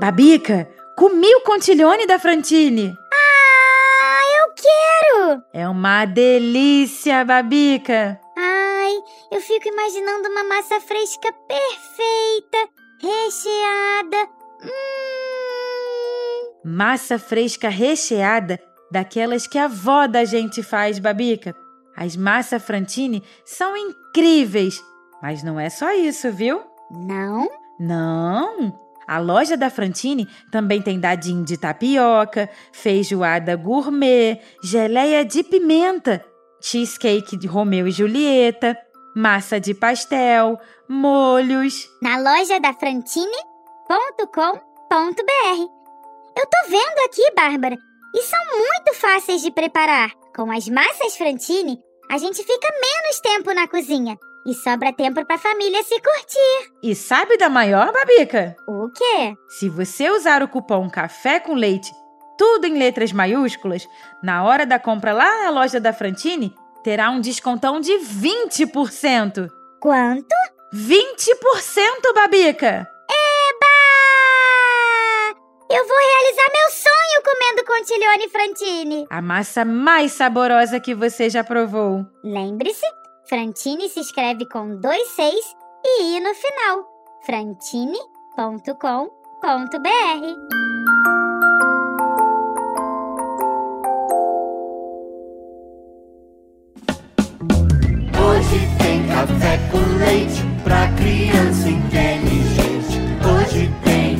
Babica, comi o contiglione da Frantini. Ah, eu quero! É uma delícia, Babica. Ai, eu fico imaginando uma massa fresca perfeita, recheada. Massa fresca recheada daquelas que a avó da gente faz, Babica. As massas Frantini são incríveis. Mas não é só isso, viu? Não? Não! A loja da Frantini também tem dadinho de tapioca, feijoada gourmet, geleia de pimenta, cheesecake de Romeu e Julieta, massa de pastel, molhos... Na loja da Frantini.com.br. Eu tô vendo aqui, Bárbara, e são muito fáceis de preparar. Com as massas Frantini, a gente fica menos tempo na cozinha. E sobra tempo pra família se curtir. E sabe da maior, Babica? O quê? Se você usar o cupom Café Com Leite, tudo em letras maiúsculas, na hora da compra lá na loja da Frantini, terá um descontão de 20%. Quanto? 20%, Babica! Eba! Eu vou realizar meu sonho comendo contiglione Frantini. A massa mais saborosa que você já provou. Lembre-se, Frantini se escreve com 2 Cs e I no final. Frantini.com.br. Hoje tem café com leite pra criança inteligente. Hoje tem,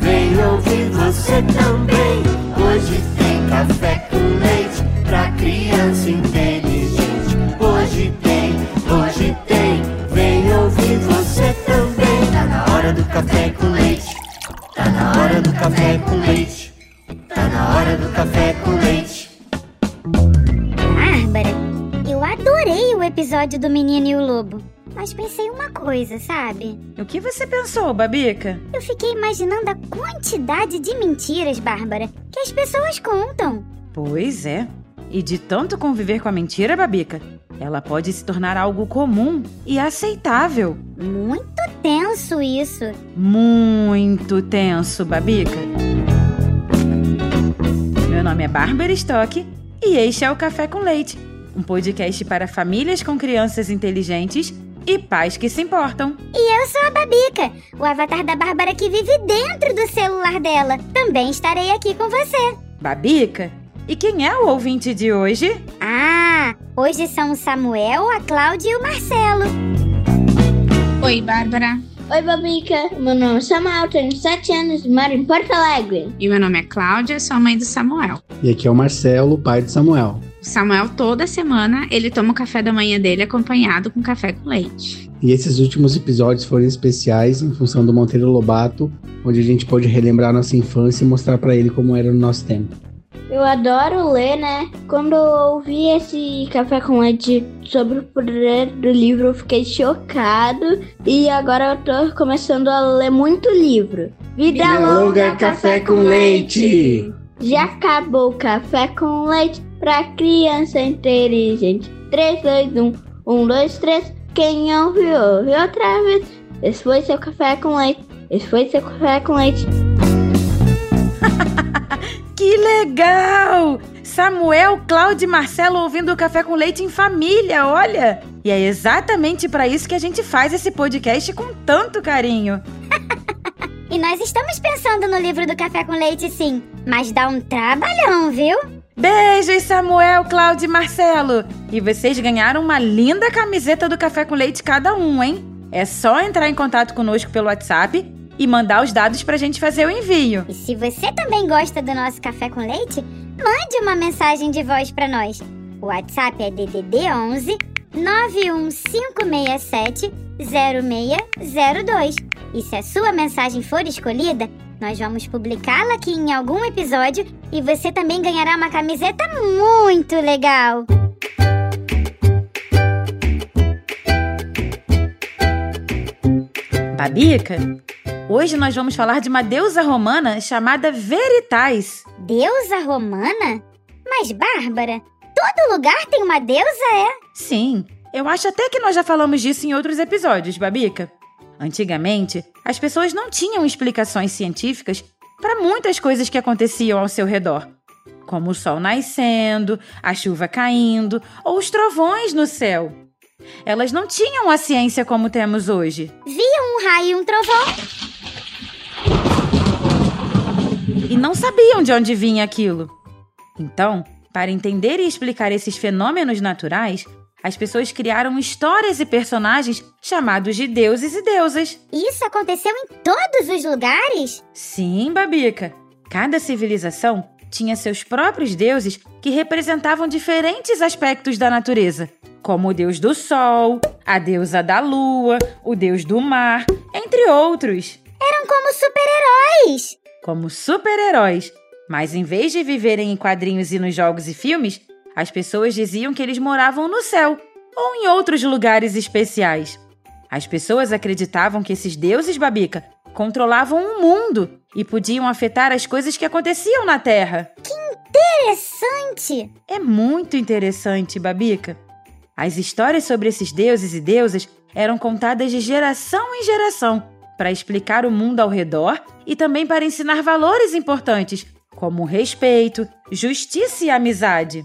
vem ouvir você também. Hoje tem café com leite pra criança inteligente. Hoje tem, vem ouvir você também. Tá na hora do café com leite. Tá na hora do café com leite. Tá na hora do café com leite. Bárbara, eu adorei o episódio do Menino e o Lobo. Mas pensei uma coisa, sabe? O que você pensou, Babica? Eu fiquei imaginando a quantidade de mentiras, Bárbara, que as pessoas contam. Pois é. E de tanto conviver com a mentira, Babica, ela pode se tornar algo comum e aceitável. Muito tenso isso. Muito tenso, Babica. Meu nome é Bárbara Stock e este é o Café com Leite, um podcast para famílias com crianças inteligentes e pais que se importam. E eu sou a Babica, o avatar da Bárbara que vive dentro do celular dela. Também estarei aqui com você. Babica, e quem é o ouvinte de hoje? Hoje são o Samuel, a Cláudia e o Marcelo. Oi, Bárbara. Oi, Babica. Meu nome é Samuel, tenho 7 anos e moro em Porto Alegre. E meu nome é Cláudia, sou a mãe do Samuel. E aqui é o Marcelo, pai do Samuel. O Samuel, toda semana, ele toma o café da manhã dele acompanhado com café com leite. E esses últimos episódios foram especiais em função do Monteiro Lobato, onde a gente pôde relembrar nossa infância e mostrar pra ele como era no nosso tempo. Eu adoro ler, né? Quando eu ouvi esse Café com Leite sobre o poder do livro, eu fiquei chocado. E agora eu tô começando a ler muito livro. Vida longa, Café com Leite! Já acabou o Café com Leite pra criança inteligente. 3, 2, 1, 1, 2, 3. Quem ouve outra vez. Esse foi seu Café com Leite. Esse foi seu Café com Leite. Que legal! Samuel, Cláudio e Marcelo ouvindo o Café com Leite em família, olha! E é exatamente para isso que a gente faz esse podcast com tanto carinho. E nós estamos pensando no livro do Café com Leite, sim. Mas dá um trabalhão, viu? Beijos, Samuel, Cláudio e Marcelo! E vocês ganharam uma linda camiseta do Café com Leite cada um, hein? É só entrar em contato conosco pelo WhatsApp e mandar os dados pra gente fazer o envio. E se você também gosta do nosso Café com Leite, mande uma mensagem de voz pra nós. O WhatsApp é DDD 11 91567 0602. E se a sua mensagem for escolhida, nós vamos publicá-la aqui em algum episódio e você também ganhará uma camiseta muito legal. Babica, hoje nós vamos falar de uma deusa romana chamada Veritas. Deusa romana? Mas, Bárbara, todo lugar tem uma deusa, é? Sim, eu acho até que nós já falamos disso em outros episódios, Babica. Antigamente, as pessoas não tinham explicações científicas para muitas coisas que aconteciam ao seu redor, como o sol nascendo, a chuva caindo ou os trovões no céu. Elas não tinham a ciência como temos hoje. Viam um raio e um trovão e não sabiam de onde vinha aquilo. Então, para entender e explicar esses fenômenos naturais, as pessoas criaram histórias e personagens chamados de deuses e deusas. Isso aconteceu em todos os lugares? Sim, Babica. Cada civilização tinha seus próprios deuses que representavam diferentes aspectos da natureza, como o deus do sol, a deusa da lua, o deus do mar, entre outros. Eram como super-heróis! Como super-heróis. Mas em vez de viverem em quadrinhos e nos jogos e filmes, as pessoas diziam que eles moravam no céu ou em outros lugares especiais. As pessoas acreditavam que esses deuses, Babica, controlavam o mundo e podiam afetar as coisas que aconteciam na Terra. Que interessante! É muito interessante, Babica. As histórias sobre esses deuses e deusas eram contadas de geração em geração para explicar o mundo ao redor e também para ensinar valores importantes, como respeito, justiça e amizade.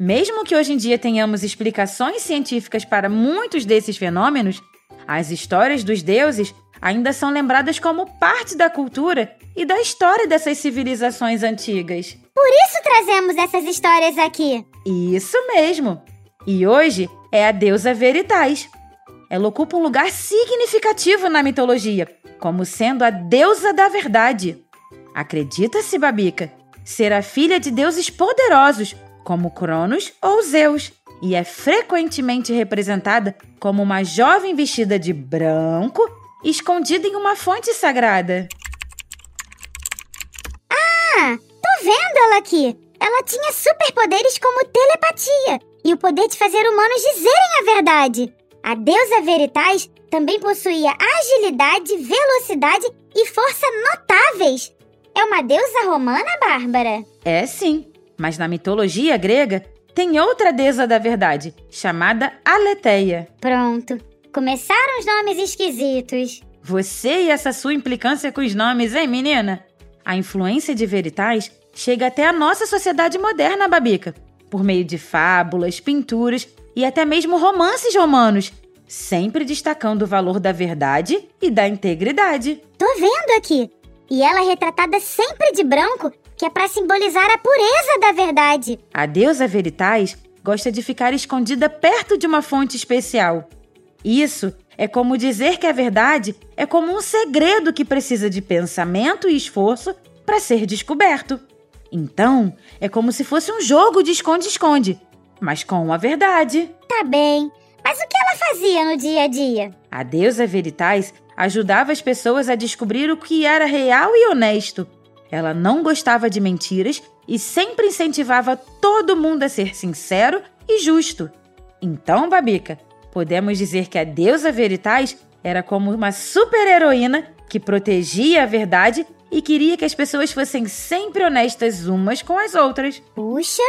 Mesmo que hoje em dia tenhamos explicações científicas para muitos desses fenômenos, as histórias dos deuses ainda são lembradas como parte da cultura e da história dessas civilizações antigas. Por isso trazemos essas histórias aqui. Isso mesmo! E hoje é a deusa Veritas. Ela ocupa um lugar significativo na mitologia, como sendo a deusa da verdade. Acredita-se, Babica, ser a filha de deuses poderosos, como Cronos ou Zeus, e é frequentemente representada como uma jovem vestida de branco, escondida em uma fonte sagrada. Ah, tô vendo ela aqui! Ela tinha superpoderes como telepatia e o poder de fazer humanos dizerem a verdade. A deusa Veritas também possuía agilidade, velocidade e força notáveis. É uma deusa romana, Bárbara? É sim. Mas na mitologia grega, tem outra deusa da verdade, chamada Aletheia. Pronto, começaram os nomes esquisitos. Você e essa sua implicância com os nomes, hein, menina? A influência de Veritas chega até a nossa sociedade moderna, Babica, por meio de fábulas, pinturas e até mesmo romances romanos, sempre destacando o valor da verdade e da integridade. Tô vendo aqui! E ela é retratada sempre de branco, que é para simbolizar a pureza da verdade. A deusa Veritas gosta de ficar escondida perto de uma fonte especial. Isso é como dizer que a verdade é como um segredo que precisa de pensamento e esforço para ser descoberto. Então, é como se fosse um jogo de esconde-esconde, mas com a verdade. Tá bem, mas o que ela fazia no dia a dia? A deusa Veritas ajudava as pessoas a descobrir o que era real e honesto. Ela não gostava de mentiras e sempre incentivava todo mundo a ser sincero e justo. Então, Babica, podemos dizer que a deusa Veritas era como uma super-heroína que protegia a verdade e queria que as pessoas fossem sempre honestas umas com as outras. Puxa,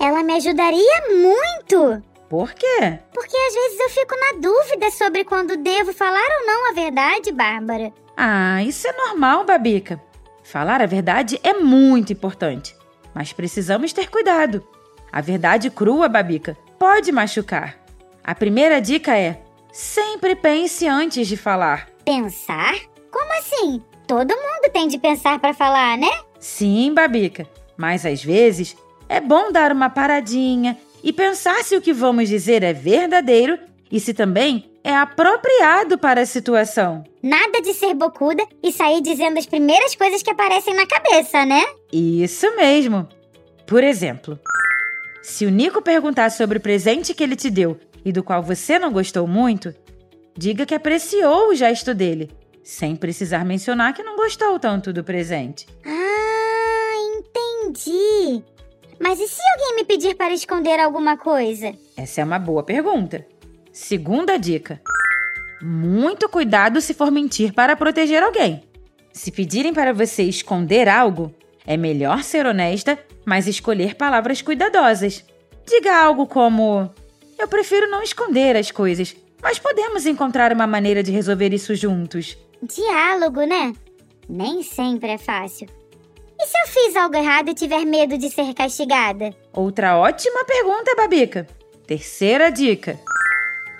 ela me ajudaria muito! Por quê? Porque às vezes eu fico na dúvida sobre quando devo falar ou não a verdade, Bárbara. Ah, isso é normal, Babica. Falar a verdade é muito importante, mas precisamos ter cuidado. A verdade crua, Babica, pode machucar. A primeira dica é, sempre pense antes de falar. Pensar? Como assim? Todo mundo tem de pensar para falar, né? Sim, Babica, mas às vezes é bom dar uma paradinha e pensar se o que vamos dizer é verdadeiro e se também é apropriado para a situação. Nada de ser bocuda e sair dizendo as primeiras coisas que aparecem na cabeça, né? Isso mesmo. Por exemplo, se o Nico perguntar sobre o presente que ele te deu e do qual você não gostou muito, diga que apreciou o gesto dele, sem precisar mencionar que não gostou tanto do presente. Ah, entendi. Mas e se alguém me pedir para esconder alguma coisa? Essa é uma boa pergunta. Segunda dica, muito cuidado se for mentir para proteger alguém. Se pedirem para você esconder algo, é melhor ser honesta, mas escolher palavras cuidadosas. Diga algo como, eu prefiro não esconder as coisas, Mas podemos encontrar uma maneira de resolver isso juntos. Diálogo, né? Nem sempre é fácil. E se eu fiz algo errado e tiver medo de ser castigada? Outra ótima pergunta, Babica. Terceira dica.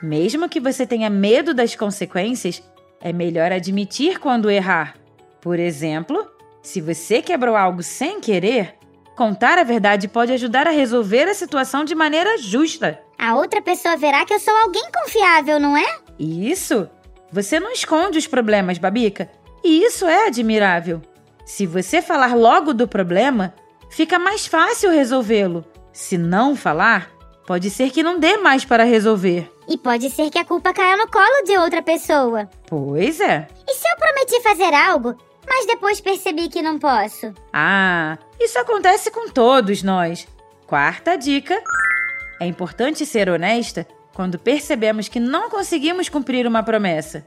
Mesmo que você tenha medo das consequências, é melhor admitir quando errar. Por exemplo, se você quebrou algo sem querer, contar a verdade pode ajudar a resolver a situação de maneira justa. A outra pessoa verá que eu sou alguém confiável, não é? Isso! Você não esconde os problemas, Babica. E isso é admirável. Se você falar logo do problema, fica mais fácil resolvê-lo. Se não falar, pode ser que não dê mais para resolver. E pode ser que a culpa caia no colo de outra pessoa. Pois é. E se eu prometi fazer algo, mas depois percebi que não posso? Ah, isso acontece com todos nós. Quarta dica. É importante ser honesta quando percebemos que não conseguimos cumprir uma promessa.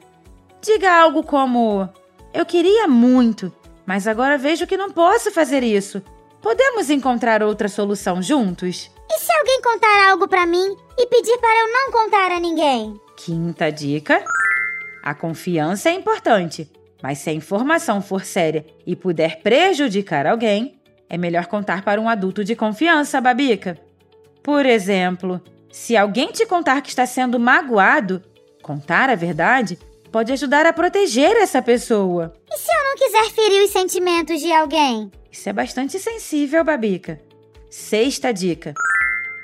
Diga algo como: eu queria muito, mas agora vejo que não posso fazer isso. Podemos encontrar outra solução juntos? E se alguém contar algo pra mim e pedir para eu não contar a ninguém? Quinta dica. A confiança é importante, mas se a informação for séria e puder prejudicar alguém, é melhor contar para um adulto de confiança, Babica. Por exemplo, se alguém te contar que está sendo magoado, contar a verdade pode ajudar a proteger essa pessoa. E se eu não quiser ferir os sentimentos de alguém? Isso é bastante sensível, Babica. Sexta dica.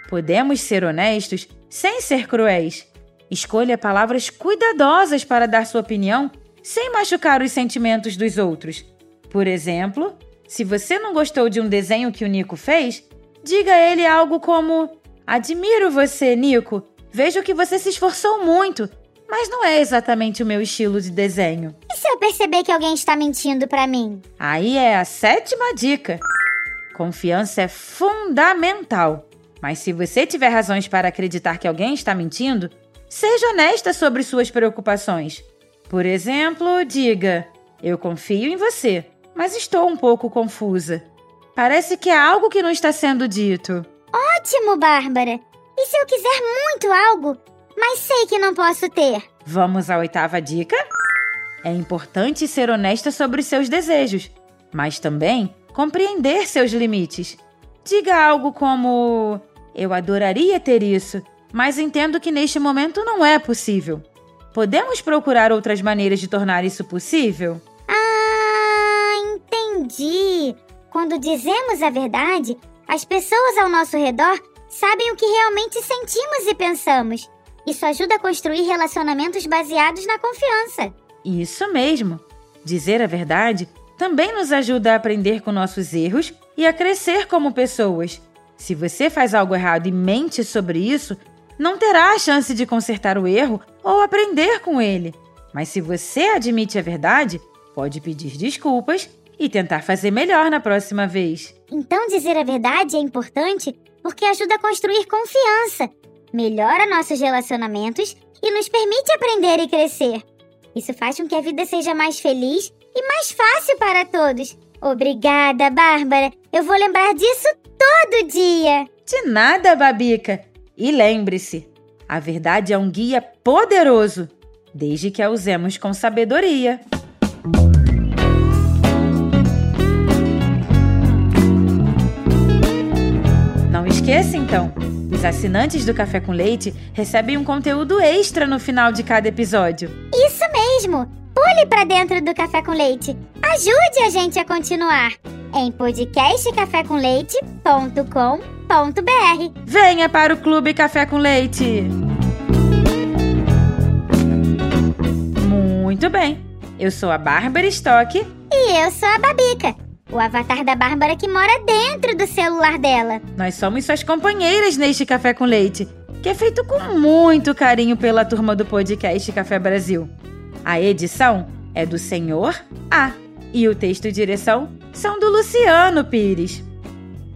Podemos ser honestos sem ser cruéis. Escolha palavras cuidadosas para dar sua opinião sem machucar os sentimentos dos outros. Por exemplo, se você não gostou de um desenho que o Nico fez, diga a ele algo como: admiro você, Nico. Vejo que você se esforçou muito, mas não é exatamente o meu estilo de desenho. E se eu perceber que alguém está mentindo pra mim? Aí é a sétima dica. Confiança é fundamental. Mas se você tiver razões para acreditar que alguém está mentindo, seja honesta sobre suas preocupações. Por exemplo, diga: eu confio em você, mas estou um pouco confusa. Parece que há algo que não está sendo dito. Ótimo, Bárbara! E se eu quiser muito algo, mas sei que não posso ter? Vamos à oitava dica? É importante ser honesta sobre seus desejos, mas também compreender seus limites. Diga algo como: eu adoraria ter isso, mas entendo que neste momento não é possível. Podemos procurar outras maneiras de tornar isso possível? Ah, entendi! Quando dizemos a verdade, as pessoas ao nosso redor sabem o que realmente sentimos e pensamos. Isso ajuda a construir relacionamentos baseados na confiança. Isso mesmo! Dizer a verdade também nos ajuda a aprender com nossos erros e a crescer como pessoas. Se você faz algo errado e mente sobre isso, não terá a chance de consertar o erro ou aprender com ele. Mas se você admite a verdade, pode pedir desculpas e tentar fazer melhor na próxima vez. Então dizer a verdade é importante porque ajuda a construir confiança, melhora nossos relacionamentos e nos permite aprender e crescer. Isso faz com que a vida seja mais feliz e mais fácil para todos. Obrigada, Bárbara! Eu vou lembrar disso todo dia! De nada, Babica! E lembre-se, a verdade é um guia poderoso, desde que a usemos com sabedoria. Não esqueça, então! Os assinantes do Café com Leite recebem um conteúdo extra no final de cada episódio. Isso mesmo! Pule para dentro do Café com Leite! Ajude a gente a continuar! Em podcastcafécomleite.com.br. Venha para o Clube Café com Leite! Muito bem! Eu sou a Bárbara Stock. E eu sou a Babica, o avatar da Bárbara que mora dentro do celular dela. Nós somos suas companheiras neste Café com Leite, que é feito com muito carinho pela turma do Podcast Café Brasil. A edição é do Senhor A e o texto e direção são do Luciano Pires.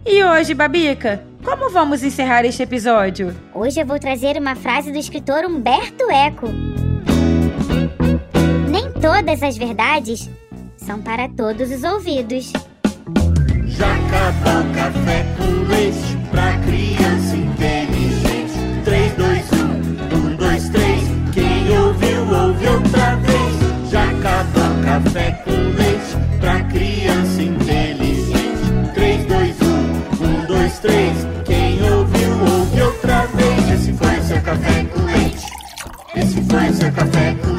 E hoje, Babica, como vamos encerrar este episódio? Hoje eu vou trazer uma frase do escritor Humberto Eco. Nem todas as verdades são para todos os ouvidos. Já acabou o Café com Leite pra criança inteligente. 3, 2, 1, 1, 2, 3, Café com Leite, pra criança inteligente. 3, 2, 1, 1, 2, 3. Quem ouviu, ouve outra vez. Esse foi o seu Café com Leite. Esse foi o seu Café com Leite.